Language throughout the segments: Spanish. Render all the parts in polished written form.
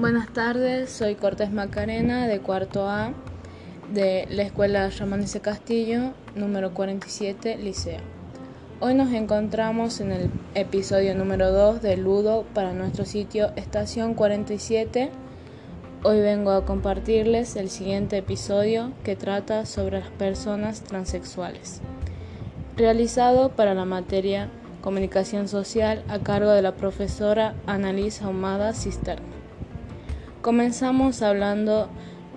Buenas tardes, soy Cortés Macarena de cuarto A de la Escuela Ramón de Castillo, número 47, Liceo. Hoy nos encontramos en el episodio número 2 de Ludo para nuestro sitio Estación 47. Hoy vengo a compartirles el siguiente episodio que trata sobre las personas transexuales, realizado para la materia Comunicación Social a cargo de la profesora Annalisa Ahumada Cisterna. Comenzamos hablando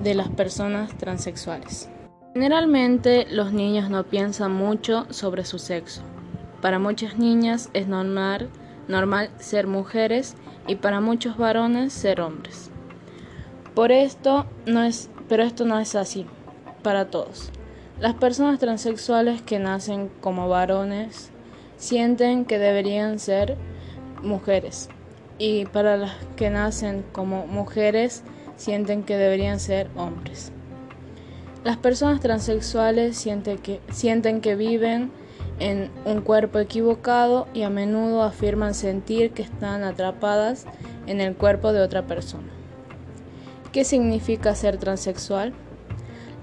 de las personas transexuales. Generalmente los niños no piensan mucho sobre su sexo. Para muchas niñas es normal ser mujeres y para muchos varones ser hombres. Pero esto no es así para todos. Las personas transexuales que nacen como varones sienten que deberían ser mujeres, y para las que nacen como mujeres sienten que deberían ser hombres. Las personas transexuales sienten que viven en un cuerpo equivocado y a menudo afirman sentir que están atrapadas en el cuerpo de otra persona. ¿Qué significa ser transexual?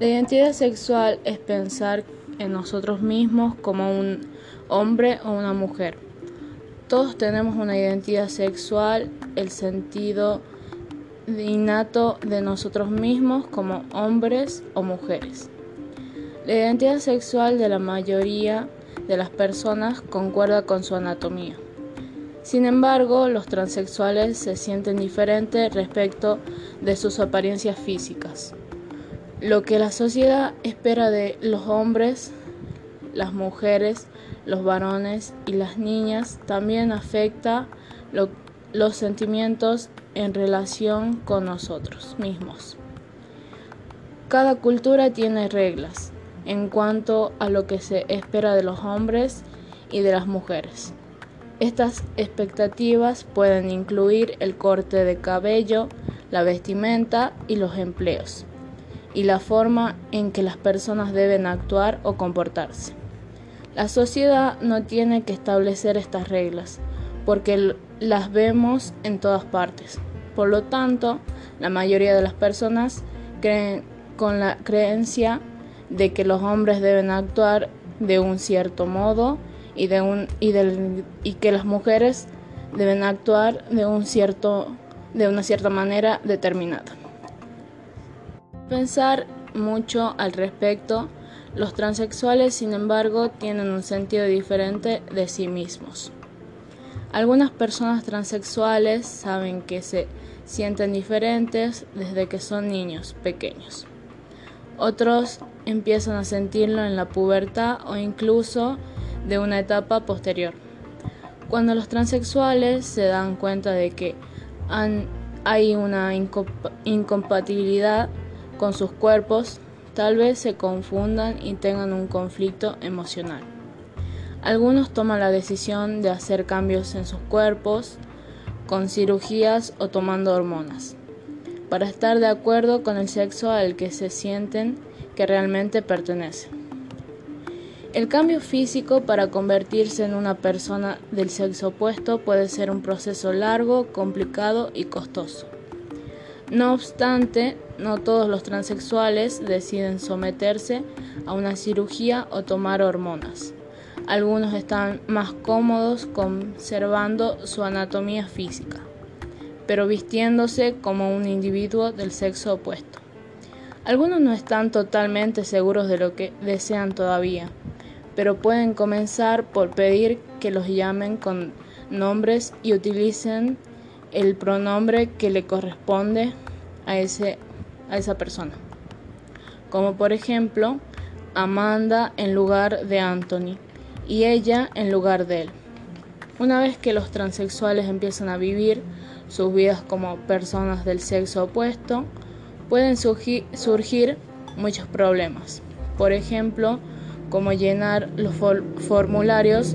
La identidad sexual es pensar en nosotros mismos como un hombre o una mujer. Todos tenemos una identidad sexual, el sentido innato de nosotros mismos como hombres o mujeres. La identidad sexual de la mayoría de las personas concuerda con su anatomía. Sin embargo, los transexuales se sienten diferentes respecto de sus apariencias físicas. Lo que la sociedad espera de los hombres, las mujeres, los varones y las niñas también afecta los sentimientos en relación con nosotros mismos. Cada cultura tiene reglas en cuanto a lo que se espera de los hombres y de las mujeres. Estas expectativas pueden incluir el corte de cabello, la vestimenta y los empleos, y la forma en que las personas deben actuar o comportarse. La sociedad no tiene que establecer estas reglas, porque las vemos en todas partes. Por lo tanto, la mayoría de las personas creen con la creencia de que los hombres deben actuar de un cierto modo y que las mujeres deben actuar de una cierta manera determinada. Pensar mucho al respecto, los transexuales, sin embargo, tienen un sentido diferente de sí mismos. Algunas personas transexuales saben que se sienten diferentes desde que son niños pequeños. Otros empiezan a sentirlo en la pubertad o incluso de una etapa posterior, cuando los transexuales se dan cuenta de que hay una incompatibilidad con sus cuerpos, tal vez se confundan y tengan un conflicto emocional. Algunos toman la decisión de hacer cambios en sus cuerpos, con cirugías o tomando hormonas, para estar de acuerdo con el sexo al que se sienten que realmente pertenecen. El cambio físico para convertirse en una persona del sexo opuesto puede ser un proceso largo, complicado y costoso. No obstante, no todos los transexuales deciden someterse a una cirugía o tomar hormonas. Algunos están más cómodos conservando su anatomía física, pero vistiéndose como un individuo del sexo opuesto. Algunos no están totalmente seguros de lo que desean todavía, pero pueden comenzar por pedir que los llamen con nombres y utilicen el pronombre que le corresponde a esa persona, como por ejemplo Amanda en lugar de Anthony y ella en lugar de él. Una vez que los transexuales empiezan a vivir sus vidas como personas del sexo opuesto, pueden surgir muchos problemas, por ejemplo, como llenar los formularios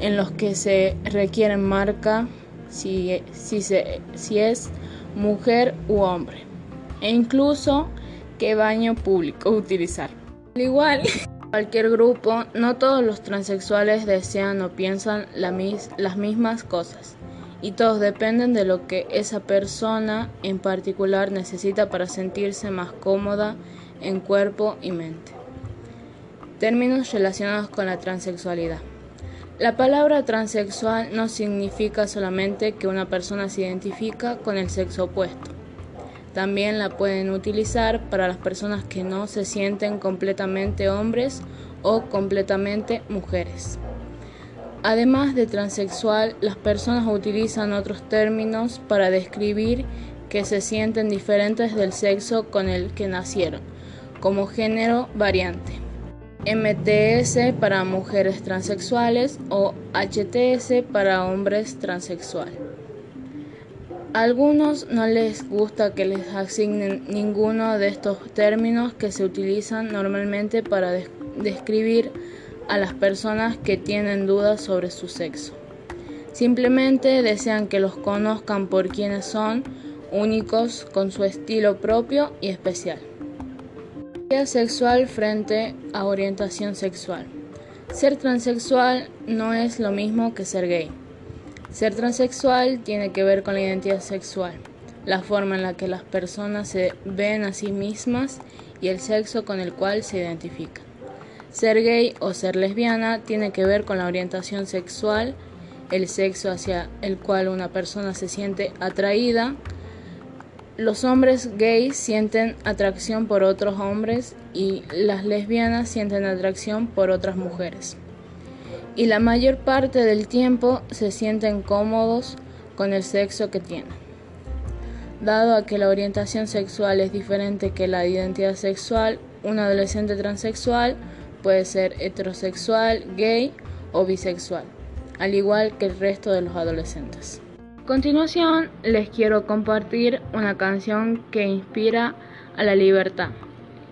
en los que se requieren marca, si es mujer u hombre, e incluso qué baño público utilizar. Al igual que cualquier grupo, no todos los transexuales desean o piensan las mismas cosas, y todos dependen de lo que esa persona en particular necesita para sentirse más cómoda en cuerpo y mente. Términos relacionados con la transexualidad. La palabra transexual no significa solamente que una persona se identifica con el sexo opuesto. También la pueden utilizar para las personas que no se sienten completamente hombres o completamente mujeres. Además de transexual, las personas utilizan otros términos para describir que se sienten diferentes del sexo con el que nacieron, como género variante. MTS para mujeres transexuales o HTS para hombres transexual. A algunos no les gusta que les asignen ninguno de estos términos que se utilizan normalmente para describir a las personas que tienen dudas sobre su sexo. Simplemente desean que los conozcan por quienes son, únicos con su estilo propio y especial. Identidad sexual frente a orientación sexual. Ser transexual no es lo mismo que ser gay. Ser transexual tiene que ver con la identidad sexual, la forma en la que las personas se ven a sí mismas y el sexo con el cual se identifican. Ser gay o ser lesbiana tiene que ver con la orientación sexual, el sexo hacia el cual una persona se siente atraída. Los hombres gays sienten atracción por otros hombres y las lesbianas sienten atracción por otras mujeres. Y la mayor parte del tiempo se sienten cómodos con el sexo que tienen. Dado a que la orientación sexual es diferente que la identidad sexual, un adolescente transexual puede ser heterosexual, gay o bisexual, al igual que el resto de los adolescentes. A continuación, les quiero compartir una canción que inspira a la libertad.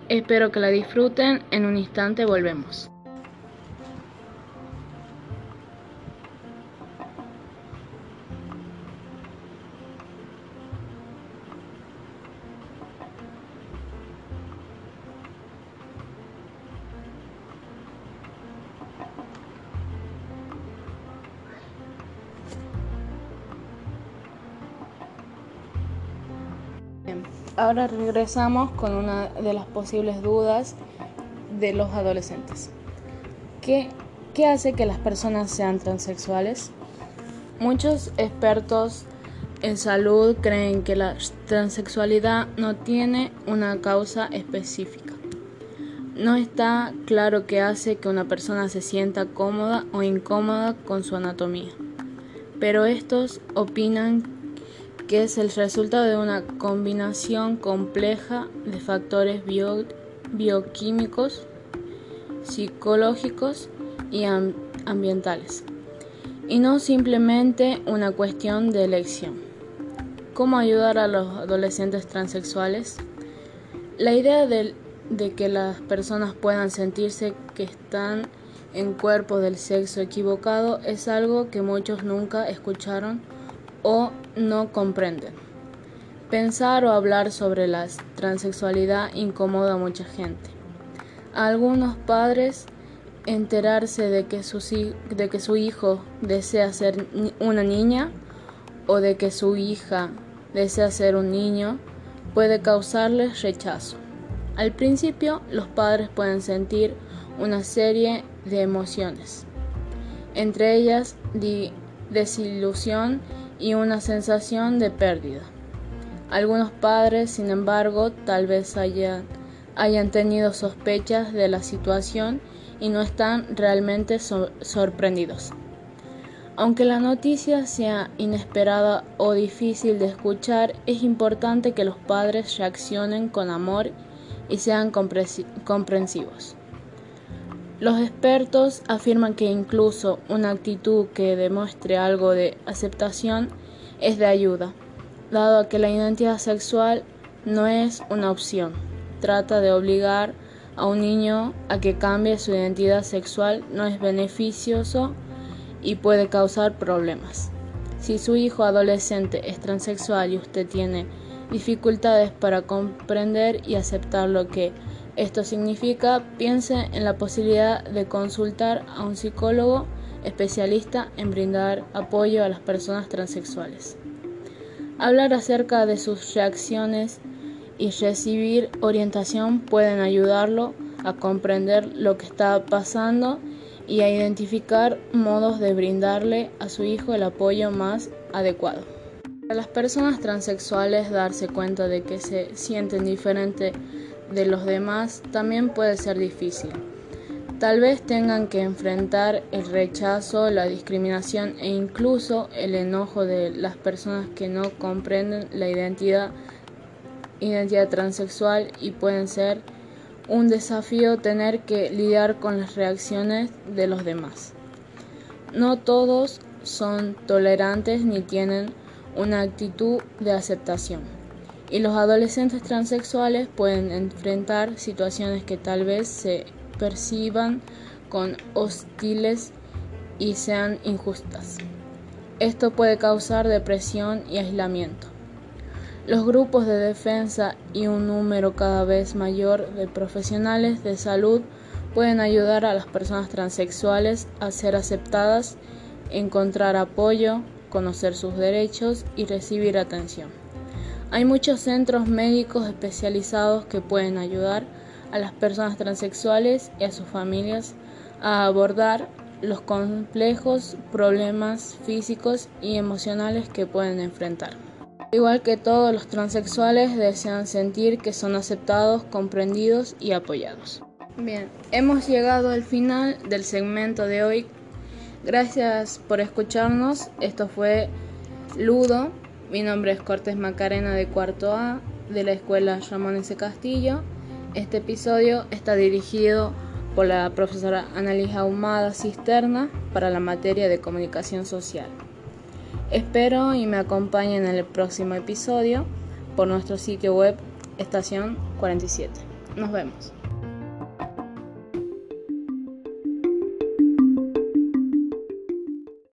Espero que la disfruten. En un instante volvemos. Ahora regresamos con una de las posibles dudas de los adolescentes. ¿Qué hace que las personas sean transexuales? Muchos expertos en salud creen que la transexualidad no tiene una causa específica. No está claro qué hace que una persona se sienta cómoda o incómoda con su anatomía, pero estos opinan que es el resultado de una combinación compleja de factores bioquímicos, psicológicos y ambientales, y no simplemente una cuestión de elección. ¿Cómo ayudar a los adolescentes transexuales? La idea de que las personas puedan sentirse que están en cuerpos del sexo equivocado es algo que muchos nunca escucharon o no comprenden. Pensar o hablar sobre la transexualidad incomoda a mucha gente. A algunos padres enterarse de que su hijo desea ser una niña o de que su hija desea ser un niño puede causarles rechazo. Al principio, los padres pueden sentir una serie de emociones, entre ellas desilusión y una sensación de pérdida. Algunos padres, sin embargo, tal vez hayan tenido sospechas de la situación y no están realmente sorprendidos. Aunque la noticia sea inesperada o difícil de escuchar, es importante que los padres reaccionen con amor y sean comprensivos. Los expertos afirman que incluso una actitud que demuestre algo de aceptación es de ayuda, dado a que la identidad sexual no es una opción. Trata de obligar a un niño a que cambie su identidad sexual no es beneficioso y puede causar problemas. Si su hijo adolescente es transexual y usted tiene dificultades para comprender y aceptar lo que esto significa, piense en la posibilidad de consultar a un psicólogo especialista en brindar apoyo a las personas transexuales, hablar acerca de sus reacciones y recibir orientación pueden ayudarlo a comprender lo que está pasando y a identificar modos de brindarle a su hijo el apoyo más adecuado. Para las personas transexuales, darse cuenta de que se sienten diferente de los demás también puede ser difícil. Tal vez tengan que enfrentar el rechazo, la discriminación e incluso el enojo de las personas que no comprenden la identidad transexual, y pueden ser un desafío tener que lidiar con las reacciones de los demás. No todos son tolerantes ni tienen una actitud de aceptación, y los adolescentes transexuales pueden enfrentar situaciones que tal vez se perciban como hostiles y sean injustas. Esto puede causar depresión y aislamiento. Los grupos de defensa y un número cada vez mayor de profesionales de salud pueden ayudar a las personas transexuales a ser aceptadas, encontrar apoyo, conocer sus derechos y recibir atención. Hay muchos centros médicos especializados que pueden ayudar a las personas transexuales y a sus familias a abordar los complejos problemas físicos y emocionales que pueden enfrentar. Igual que todos los transexuales, desean sentir que son aceptados, comprendidos y apoyados. Bien, hemos llegado al final del segmento de hoy. Gracias por escucharnos. Esto fue Ludo. Mi nombre es Cortés Macarena, de cuarto A, de la Escuela Ramón de Castillo. Este episodio está dirigido por la profesora Annalisa Ahumada Cisterna para la materia de Comunicación Social. Espero y me acompañen en el próximo episodio por nuestro sitio web Estación 47. Nos vemos.